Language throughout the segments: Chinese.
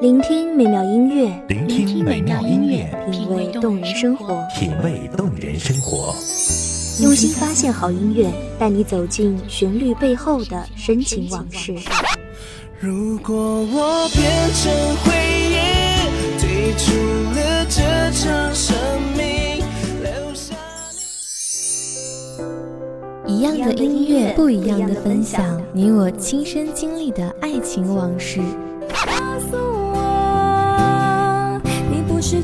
聆听美妙音乐，品味动人生活，用心发现好音乐，带你走进旋律背后的深情往事。如果我变成回忆，退出了这场生命，留下一样的音乐，不一样的分享，你我亲身经历的爱情往事。告诉我，你不是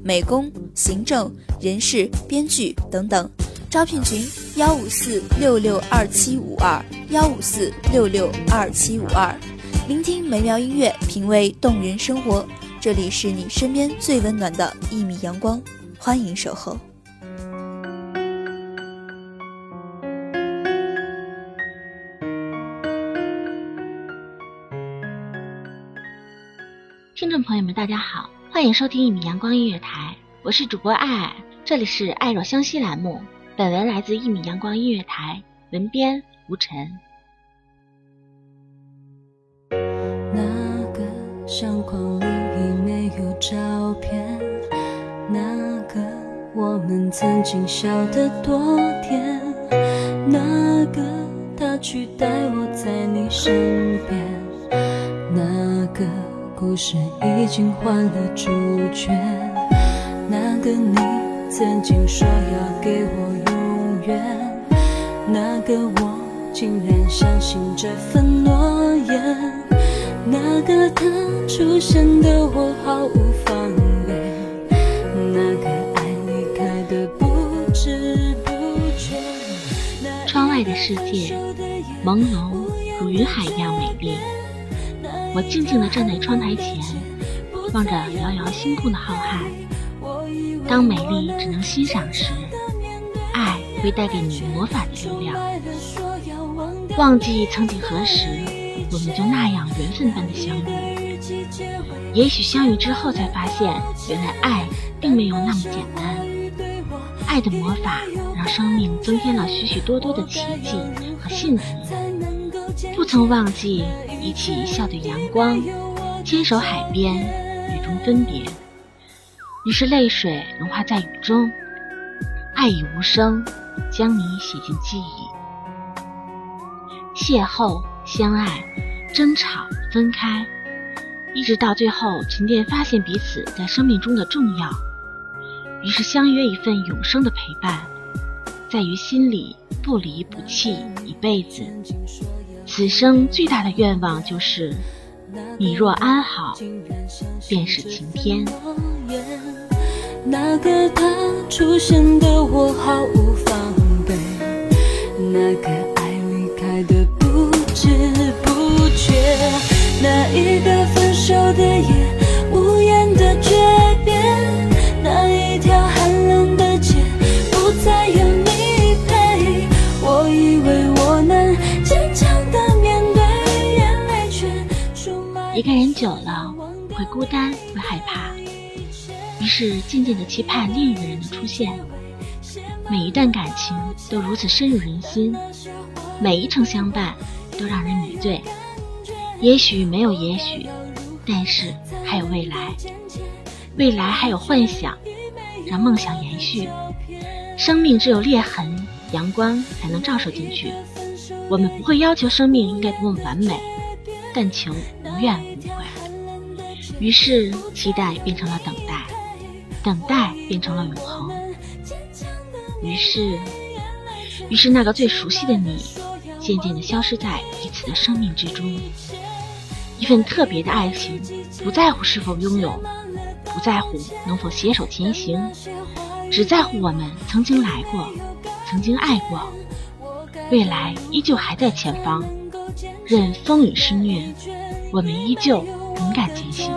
美工、行政、人事、编剧等等。招聘群：154662752，154662752。聆听美妙音乐，品味动人生活，这里是你身边最温暖的一米阳光，欢迎守候。听众朋友们，大家好，欢迎收听一米阳光音乐台，我是主播爱爱，这里是爱若相惜栏目。本文来自一米阳光音乐台，文编吴晨。那个相框里已没有照片，那个我们曾经笑得多甜，那个他取代我在你身边，那个故事已经换了主角，那个你曾经说要给我永远，那个我竟然相信这份诺言，那个他出现的我毫无防备，那个爱离开的不知不觉。窗外的世界朦胧如云海一样美丽，我静静地站在窗台前，望着遥遥星空的浩瀚。当美丽只能欣赏时，爱会带给你魔法的力量。忘记曾几何时，我们就那样缘分般的相遇。也许相遇之后才发现，原来爱并没有那么简单。爱的魔法让生命增添了许许多多的奇迹和幸福。不曾忘记一起一笑的阳光，牵手海边，雨中分别。于是泪水融化在雨中，爱已无声，将你写进记忆。邂逅、相爱、争吵、分开，一直到最后沉淀，发现彼此在生命中的重要。于是相约一份永生的陪伴，在于心里不离不弃一辈子。此生最大的愿望就是，你若安好，便是晴天。那个他出现的我毫无防备，那个爱离开的不知不觉，那一个分手的夜，无言的诀别，那一条寒冷的街，不再有你陪，我以为我能坚强。一个人久了会孤单，会害怕，于是渐渐地期盼另一个人的出现。每一段感情都如此深入人心，每一程相伴都让人迷醉。也许没有也许，但是还有未来，未来还有幻想，让梦想延续。生命只有裂痕，阳光才能照射进去。我们不会要求生命应该多么完美，但求无怨无悔。于是期待变成了等待，等待变成了永恒。于是那个最熟悉的你渐渐地消失在彼此的生命之中。一份特别的爱情，不在乎是否拥有，不在乎能否携手前行，只在乎我们曾经来过，曾经爱过，未来依旧还在前方。任风雨肆虐，我们依旧勇敢前行。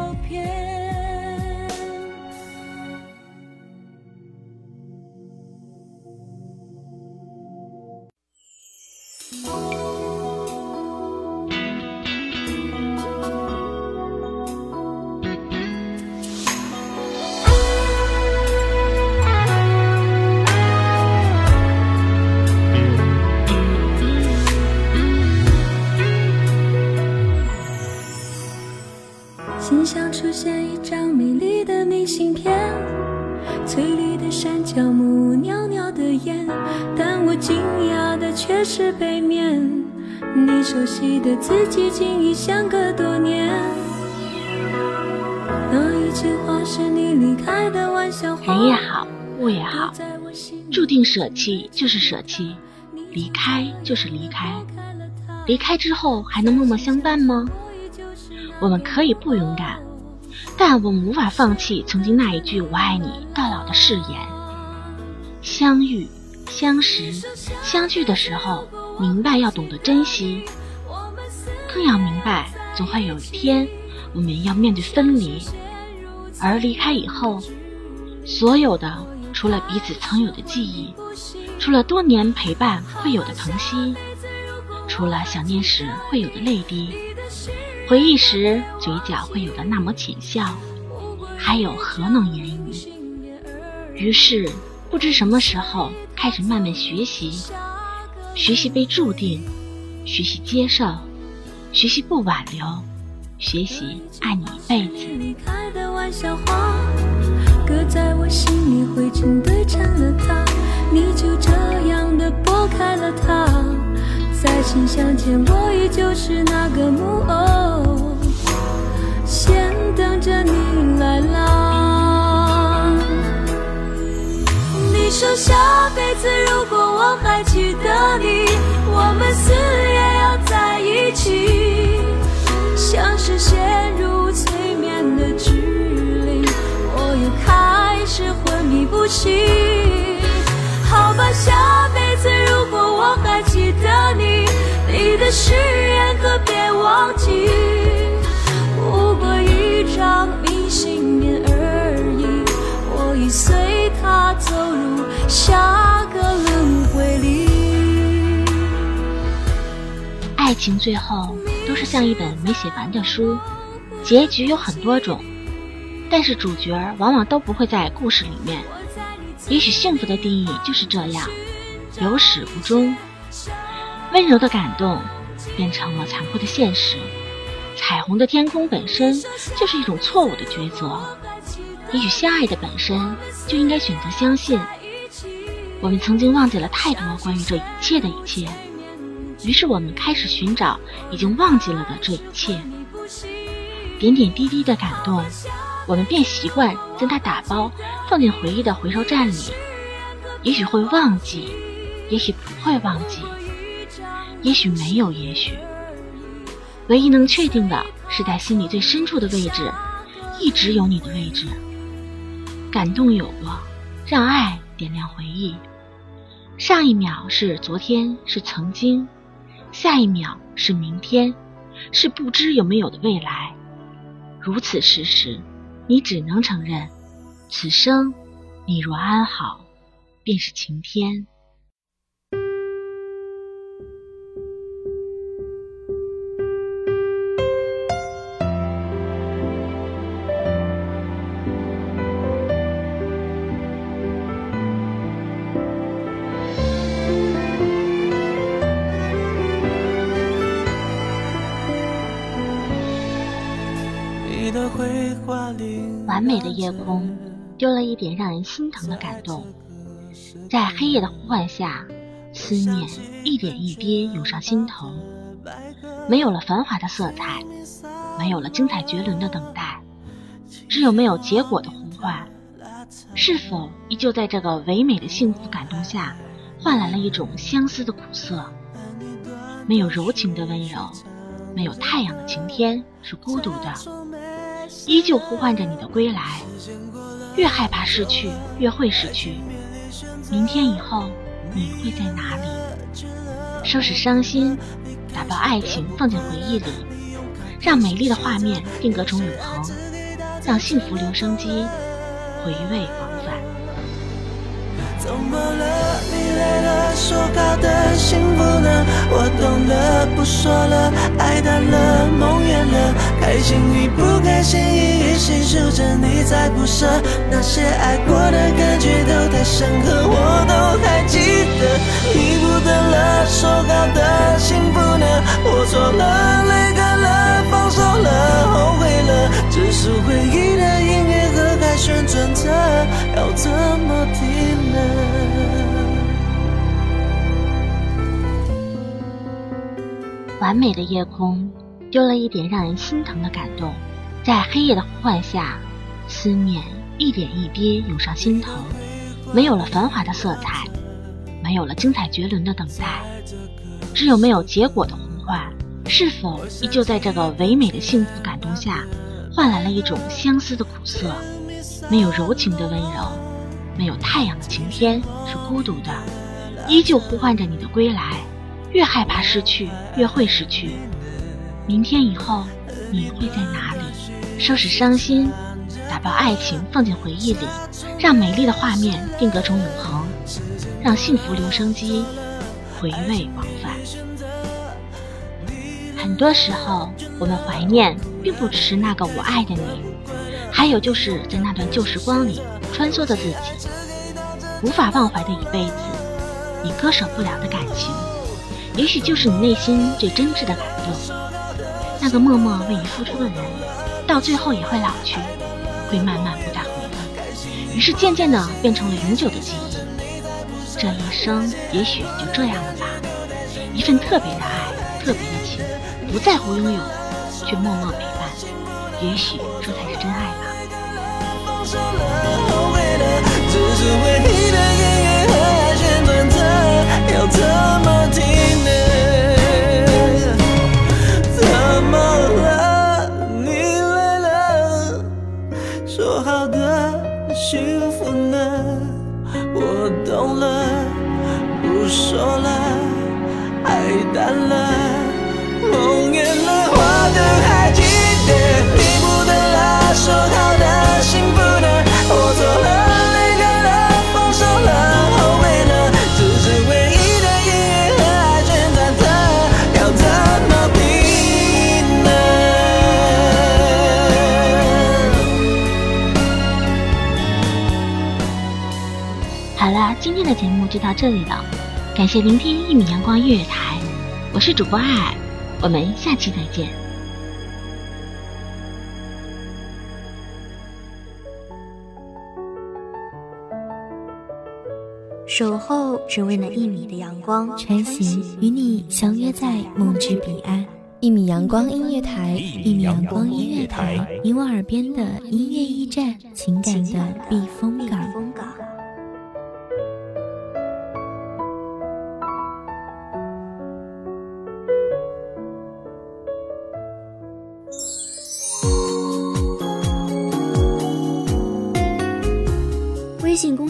心上出现一张美丽的明信片，翠绿的山脚木，袅袅的烟，但我惊讶的却是背面，你熟悉的自己竟已相隔多年。那一句话是你离开的玩笑话，人也好，物也好，注定舍弃就是舍弃，离开就是离开，离开之后还能默默相伴吗？我们可以不勇敢，但我们无法放弃曾经那一句我爱你到老的誓言。相遇相识相聚的时候，明白要懂得珍惜，更要明白总会有一天我们要面对分离，而离开以后，所有的除了彼此曾有的记忆，除了多年陪伴会有的疼惜，除了想念时会有的泪滴，回忆时嘴角会有的那抹浅笑，还有何能言语。于是不知什么时候开始慢慢学习，学习被注定，学习接受，学习不挽留，学习爱你一辈子。你开的玩笑话搁在我心里，灰尘堆成了它，你就这样的拨开了它，再次相见我依旧是那个木偶，先等着你来啦。你说下辈子如果我还记得你，我们死也要在一起，像是陷入催眠的指令，我又开始昏迷不醒。好吧，下辈子如果我还记得你，你的誓言可别忘记，不过一张明信片而已，我已随它走入下个轮回里。爱情最后都是像一本没写完的书，结局有很多种，但是主角往往都不会在故事里面。也许幸福的定义就是这样，有始无终。温柔的感动变成了残酷的现实，彩虹的天空本身就是一种错误的抉择。也许相爱的本身就应该选择相信。我们曾经忘记了太多关于这一切的一切，于是我们开始寻找已经忘记了的这一切。点点滴滴的感动，我们便习惯将它打包放进回忆的回收站里，也许会忘记，也许不会忘记，也许没有也许。唯一能确定的是，在心里最深处的位置一直有你的位置。感动有过，让爱点亮回忆。上一秒是昨天，是曾经，下一秒是明天，是不知有没有的未来。如此事实，你只能承认，此生你若安好，便是晴天。完美的夜空丢了一点让人心疼的感动，在黑夜的呼唤下，思念一点一滴涌上心头。没有了繁华的色彩，没有了精彩绝伦的等待，只有没有结果的呼唤。是否依旧在这个唯美的幸福感动下，换来了一种相思的苦涩？没有柔情的温柔，没有太阳的晴天是孤独的，依旧呼唤着你的归来。越害怕失去，越会失去。明天以后你会在哪里？收拾伤心，打包爱情放进回忆里，让美丽的画面定格成永恒，让幸福留声机回味往返。怎么了？你累了？说好的幸福呢？我懂了，不说了，爱淡了，梦远了，开心与不开心一一细数着，你在不舍，那些爱过的感觉都太深刻，我都还记得。你不等了，说好的幸福呢？我错了，泪干了，放手了，后悔了，只是回忆的音乐盒还旋转着，要怎么停呢？完美的夜空丢了一点让人心疼的感动，在黑夜的呼唤下，思念一点一滴涌上心头，没有了繁华的色彩，没有了精彩绝伦的等待，只有没有结果的呼唤，是否依旧在这个唯美的幸福感动下，换来了一种相思的苦涩？没有柔情的温柔，没有太阳的晴天是孤独的，依旧呼唤着你的归来。越害怕失去，越会失去。明天以后，你会在哪里？收拾伤心，打包爱情放进回忆里，让美丽的画面定格成永恒，让幸福留声机回味往返。很多时候我们怀念并不只是那个我爱的你，还有就是在那段旧时光里穿梭的自己，无法忘怀的一辈子，你割舍不了的感情，也许就是你内心最真挚的感动。那个默默为你付出的人，到最后也会老去，会慢慢不再回忆，于是渐渐的变成了永久的记忆。这一生也许就这样了吧，一份特别的爱，特别的情，不在乎拥有，却默默陪伴，也许这才是真爱吧。怎么了？你累了？说好的幸福呢？我懂了，不说了，爱淡了，梦远了，我都还记得。你不等了，说好的幸福呢？我错了，泪干了，放手了，后悔了，只是回忆的音乐盒还旋转着，要怎么停呢？好了，今天的节目就到这里了，感谢聆听一米阳光音乐台，我是主播爱爱，我们下期再见。守候只为那一米的阳光，穿行与你相约在梦之彼岸。一米阳光音乐台，一米阳光音乐台，你我耳边的音乐驿站，情感的避风港。微信公